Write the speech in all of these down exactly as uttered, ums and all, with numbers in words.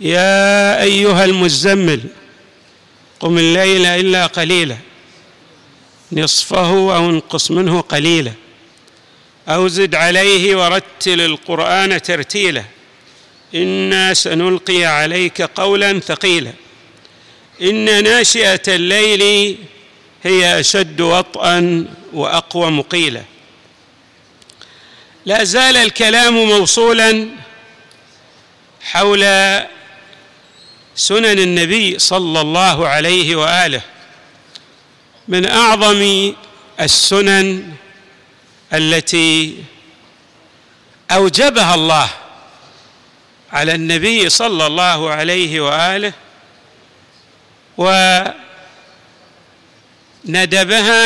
يا أيها المزمل قم الليل إلا قليلا نصفه أو انقص منه قليلا أو زد عليه ورتل القرآن ترتيلا إنا سنلقي عليك قولا ثقيلا إن ناشئة الليل هي أشد وطئا وأقوم قيلا. لا زال الكلام موصولا حول سنن النبي صلى الله عليه وآله. من أعظم السنن التي أوجبها الله على النبي صلى الله عليه وآله وندبها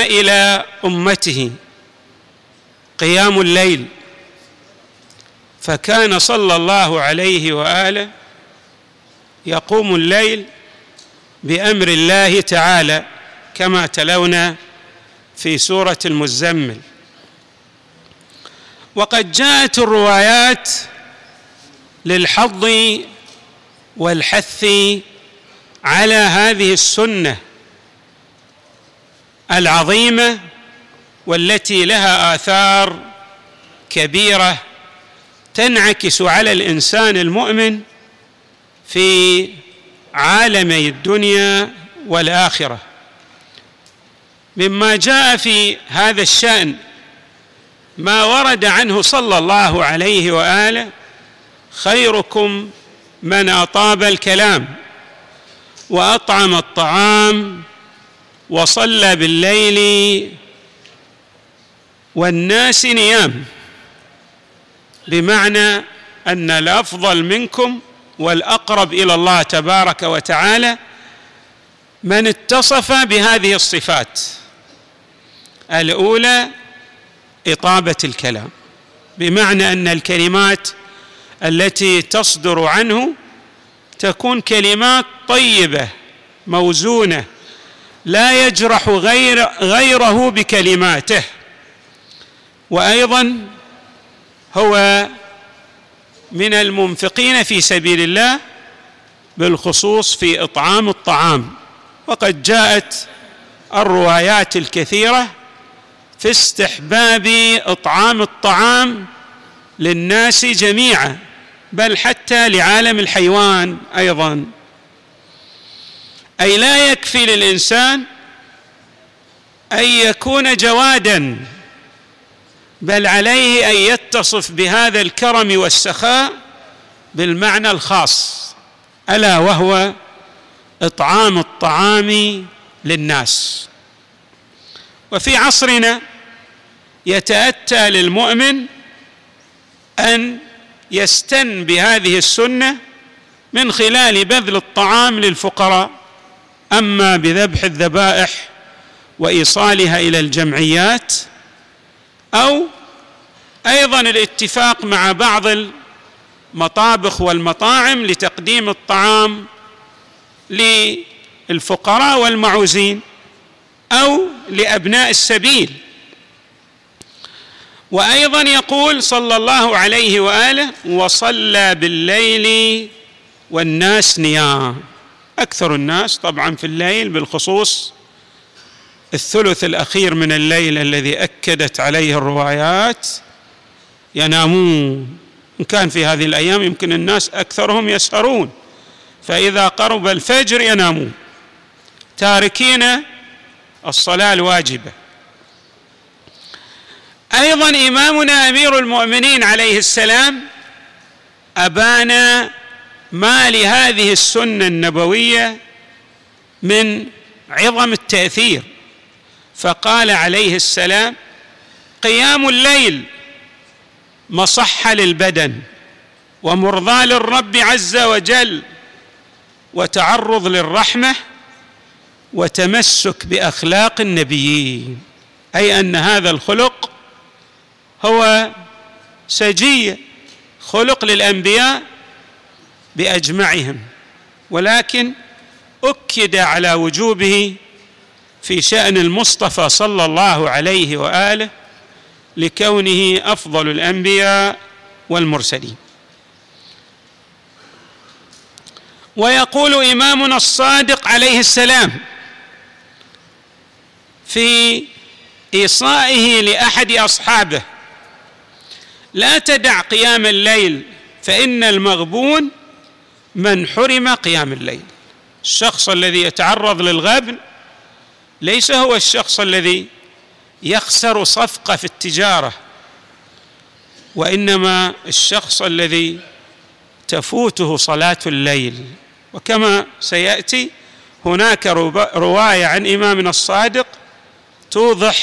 إلى أمته قيام الليل، فكان صلى الله عليه وآله يقوم الليل بأمر الله تعالى كما تلونا في سورة المزمل. وقد جاءت الروايات للحض والحث على هذه السنة العظيمة والتي لها آثار كبيرة تنعكس على الإنسان المؤمن في عالمي الدنيا والآخرة. مما جاء في هذا الشأن ما ورد عنه صلى الله عليه وآله: خيركم من أطاب الكلام وأطعم الطعام وصلى بالليل والناس نيام، بمعنى أن الأفضل منكم والأقرب إلى الله تبارك وتعالى من اتصف بهذه الصفات الأولى: إطابة الكلام، بمعنى أن الكلمات التي تصدر عنه تكون كلمات طيبة موزونة لا يجرح غير غيره بكلماته. وأيضا هو من المنفقين في سبيل الله، بالخصوص في إطعام الطعام. وقد جاءت الروايات الكثيرة في استحباب إطعام الطعام للناس جميعا، بل حتى لعالم الحيوان أيضا. أي لا يكفي للإنسان أن يكون جوادا، بل عليه أن يتصف بهذا الكرم والسخاء بالمعنى الخاص، ألا وهو إطعام الطعام للناس. وفي عصرنا يتأتى للمؤمن أن يستن بهذه السنة من خلال بذل الطعام للفقراء، أما بذبح الذبائح وإيصالها إلى الجمعيات، أو أيضا الاتفاق مع بعض المطابخ والمطاعم لتقديم الطعام للفقراء والمعوزين أو لأبناء السبيل. وأيضا يقول صلى الله عليه وآله: وصلى بالليل والناس نيام. أكثر الناس طبعا في الليل، بالخصوص الثلث الأخير من الليل الذي أكدت عليه الروايات، ينامون. إن كان في هذه الأيام يمكن الناس أكثرهم يسهرون، فإذا قرب الفجر ينامون تاركين الصلاة الواجبة. أيضا إمامنا أمير المؤمنين عليه السلام أبان ما لهذه السنة النبوية من عظم التأثير، فقال عليه السلام: قيام الليل مصحة للبدن ومرضاة للرب عز وجل، وتعرض للرحمة، وتمسك بأخلاق النبيين، أي أن هذا الخلق هو سجية، خلق للأنبياء بأجمعهم، ولكن أكد على وجوبه في شأن المصطفى صلى الله عليه وآله لكونه أفضل الأنبياء والمرسلين. ويقول إمامنا الصادق عليه السلام في إيصائه لأحد أصحابه: لا تدع قيام الليل، فإن المغبون من حرم قيام الليل. الشخص الذي يتعرض للغبن ليس هو الشخص الذي يخسر صفقة في التجارة، وإنما الشخص الذي تفوته صلاة الليل. وكما سيأتي هناك رواية عن إمامنا الصادق توضح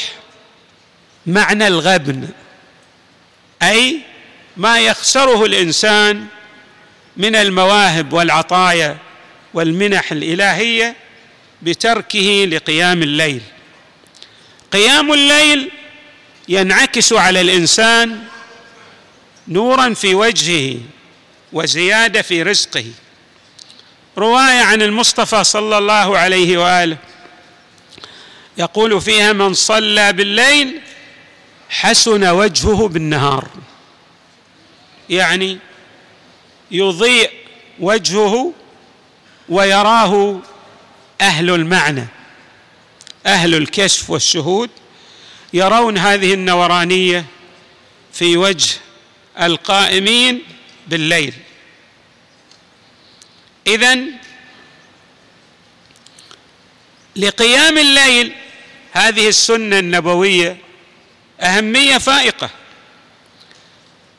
معنى الغبن، أي ما يخسره الإنسان من المواهب والعطايا والمنح الإلهية بتركه لقيام الليل. قيام الليل ينعكس على الإنسان نوراً في وجهه وزيادة في رزقه. رواية عن المصطفى صلى الله عليه وآله يقول فيها: من صلى بالليل حسن وجهه بالنهار، يعني يضيء وجهه ويراه أهل المعنى، أهل الكشف والشهود يرون هذه النورانية في وجه القائمين بالليل. إذن لقيام الليل هذه السنة النبوية أهمية فائقة.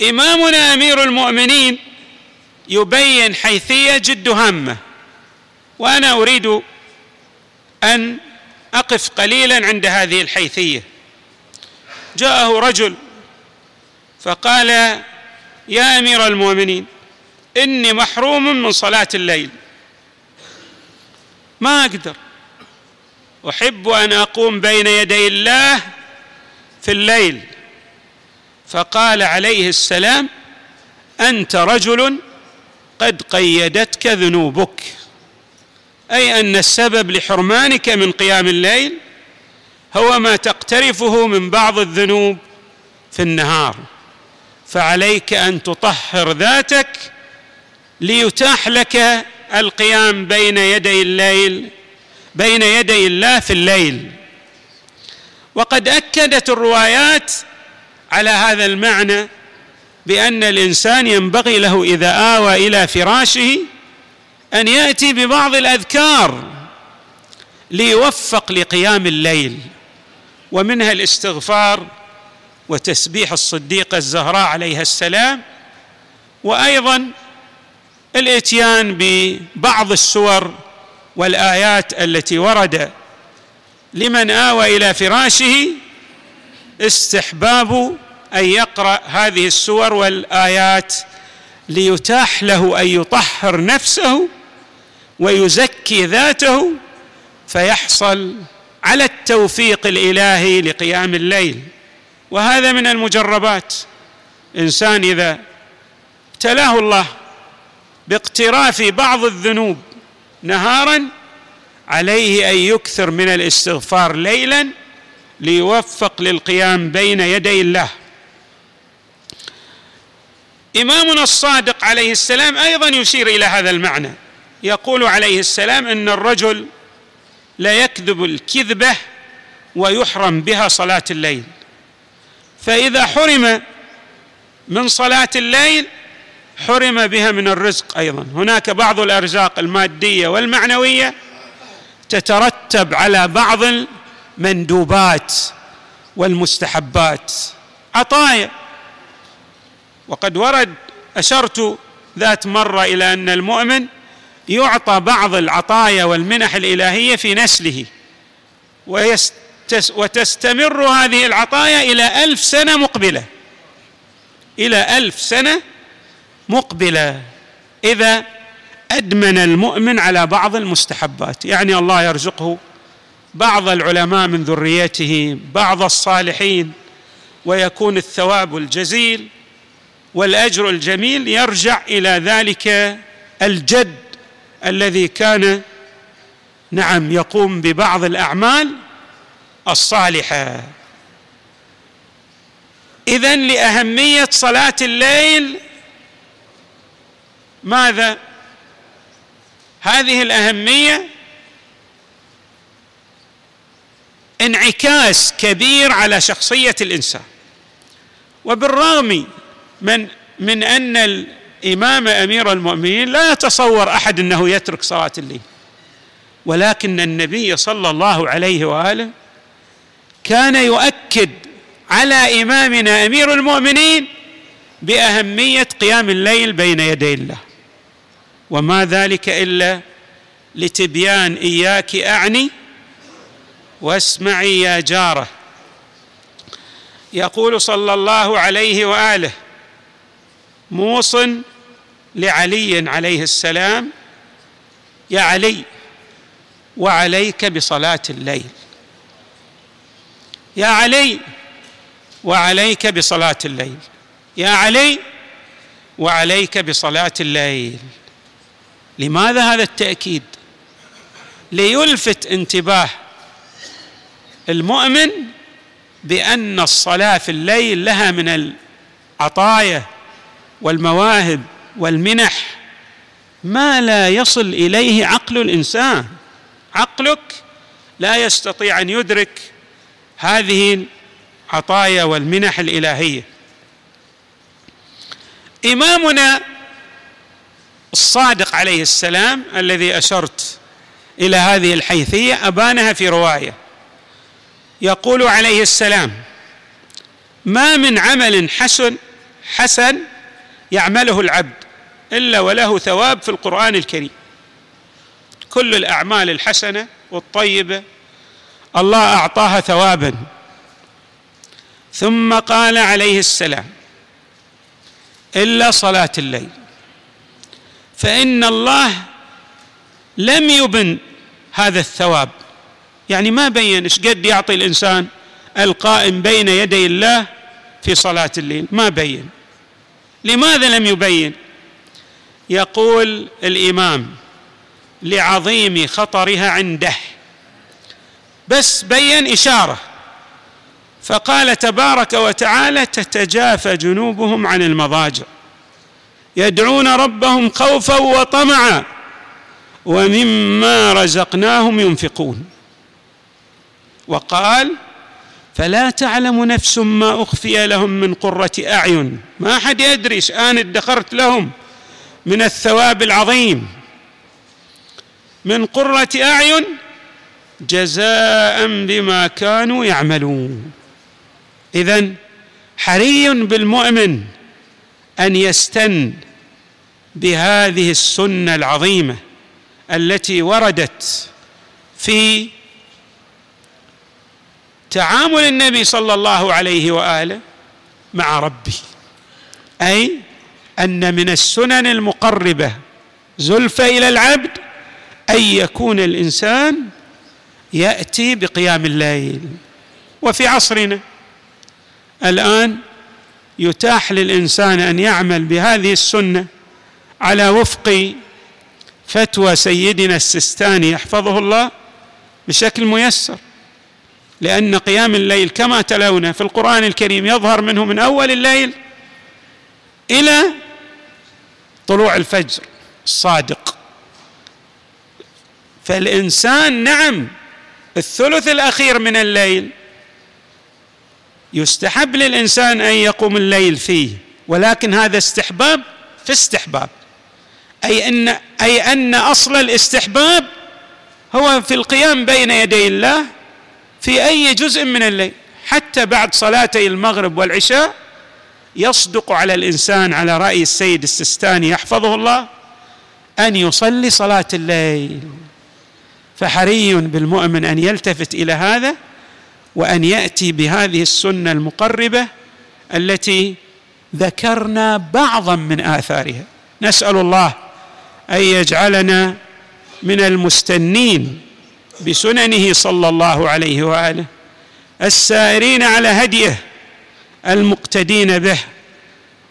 إمامنا أمير المؤمنين يبين حيثية جد هامة، وأنا أريد أن أقف قليلا عند هذه الحيثية. جاءه رجل فقال: يا أمير المؤمنين، إني محروم من صلاة الليل، ما أقدر، أحب أن أقوم بين يدي الله في الليل. فقال عليه السلام: أنت رجل قد قيدتك ذنوبك، أي أن السبب لحرمانك من قيام الليل هو ما تقترفه من بعض الذنوب في النهار، فعليك أن تطهر ذاتك ليتاح لك القيام بين يدي الليل بين يدي الله في الليل. وقد أكدت الروايات على هذا المعنى بأن الإنسان ينبغي له إذا آوى إلى فراشه أن يأتي ببعض الأذكار ليوفق لقيام الليل، ومنها الاستغفار وتسبيح الصديقة الزهراء عليها السلام، وأيضا الإتيان ببعض السور والآيات التي ورد لمن آوى إلى فراشه استحباب أن يقرأ هذه السور والآيات ليتاح له أن يطهر نفسه ويزكي ذاته، فيحصل على التوفيق الإلهي لقيام الليل. وهذا من المجربات، إنسان إذا ابتلاه الله باقتراف بعض الذنوب نهاراً عليه أن يكثر من الاستغفار ليلاً ليوفق للقيام بين يدي الله. إمامنا الصادق عليه السلام أيضاً يشير إلى هذا المعنى، يقول عليه السلام: إن الرجل لا يكذب الكذبة ويحرم بها صلاة الليل، فإذا حرم من صلاة الليل حرم بها من الرزق أيضا. هناك بعض الأرزاق المادية والمعنوية تترتب على بعض المندوبات والمستحبات، عطايا. وقد ورد، أشرت ذات مرة إلى أن المؤمن يعطى بعض العطايا والمنح الإلهية في نسله، ويست وتستمر هذه العطايا إلى ألف سنة مقبلة، إلى ألف سنة مقبلة إذا أدمن المؤمن على بعض المستحبات. يعني الله يرزقه بعض العلماء من ذريته، بعض الصالحين، ويكون الثواب الجزيل والأجر الجميل يرجع إلى ذلك الجد الذي كان نعم يقوم ببعض الأعمال الصالحة. إذن لأهمية صلاة الليل ماذا؟ هذه الأهمية انعكاس كبير على شخصية الإنسان. وبالرغم من من أن الإمام أمير المؤمنين لا يتصور أحد أنه يترك صلاة الليل، ولكن النبي صلى الله عليه وآله كان يؤكد على إمامنا أمير المؤمنين بأهمية قيام الليل بين يدي الله. وما ذلك إلا لتبيان إياك أعني واسمعي يا جارة. يقول صلى الله عليه وآله موصٍ لعلي عليه السلام: يا علي وعليك بصلاة الليل، يا علي وعليك بصلاة الليل، يا علي وعليك بصلاة الليل. لماذا هذا التأكيد؟ ليلفت انتباه المؤمن بأن الصلاة في الليل لها من العطايا والمواهب والمنح ما لا يصل إليه عقل الإنسان. عقلك لا يستطيع أن يدرك هذه العطايا والمنح الإلهية. إمامنا الصادق عليه السلام الذي أشرت إلى هذه الحيثية أبانها في رواية، يقول عليه السلام: ما من عمل حسن حسن يعمله العبد إلا وله ثواب في القرآن الكريم. كل الأعمال الحسنة والطيبة الله أعطاها ثوابا. ثم قال عليه السلام: إلا صلاة الليل، فإن الله لم يبن هذا الثواب. يعني ما بين ايش قد يعطي الإنسان القائم بين يدي الله في صلاة الليل، ما بين. لماذا لم يبين؟ يقول الإمام: لعظيم خطرها عنده، بس بين إشارة. فقال تبارك وتعالى: تتجافى جنوبهم عن المضاجع يدعون ربهم خوفا وطمعا ومما رزقناهم ينفقون. وقال: فلا تعلم نفس ما أخفي لهم من قرة أعين. ما أحد يدري إيش أنا ادخرت لهم من الثواب العظيم، من قرة أعين، جزاء بما كانوا يعملون. إذن حري بالمؤمن أن يستن بهذه السنة العظيمة التي وردت في تعامل النبي صلى الله عليه وآله مع ربه. أي أن من السنن المقربة زلفى إلى العبد أن يكون الإنسان يأتي بقيام الليل. وفي عصرنا الآن يتاح للإنسان أن يعمل بهذه السنة على وفق فتوى سيدنا السيستاني يحفظه الله بشكل ميسر، لأن قيام الليل كما تلونا في القرآن الكريم يظهر منه من أول الليل إلى طلوع الفجر الصادق. فالإنسان نعم الثلث الأخير من الليل يستحب للإنسان أن يقوم الليل فيه، ولكن هذا استحباب في استحباب. أي أن, أي أن أصل الاستحباب هو في القيام بين يدي الله في أي جزء من الليل، حتى بعد صلاتي المغرب والعشاء. يصدق على الإنسان على رأي السيد السيستاني يحفظه الله أن يصلي صلاة الليل. فحري بالمؤمن أن يلتفت إلى هذا وأن يأتي بهذه السنة المقربة التي ذكرنا بعضا من آثارها. نسأل الله أن يجعلنا من المستنين بسننه صلى الله عليه وآله، السائرين على هديه، المقتدين به،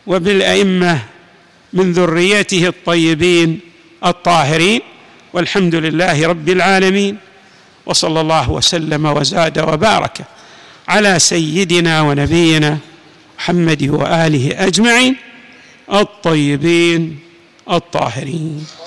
وبالأئمة من ذريته الطيبين الطاهرين، والحمد لله رب العالمين، وصلى الله وسلم وزاد وبارك على سيدنا ونبينا محمد وآله أجمعين الطيبين الطاهرين.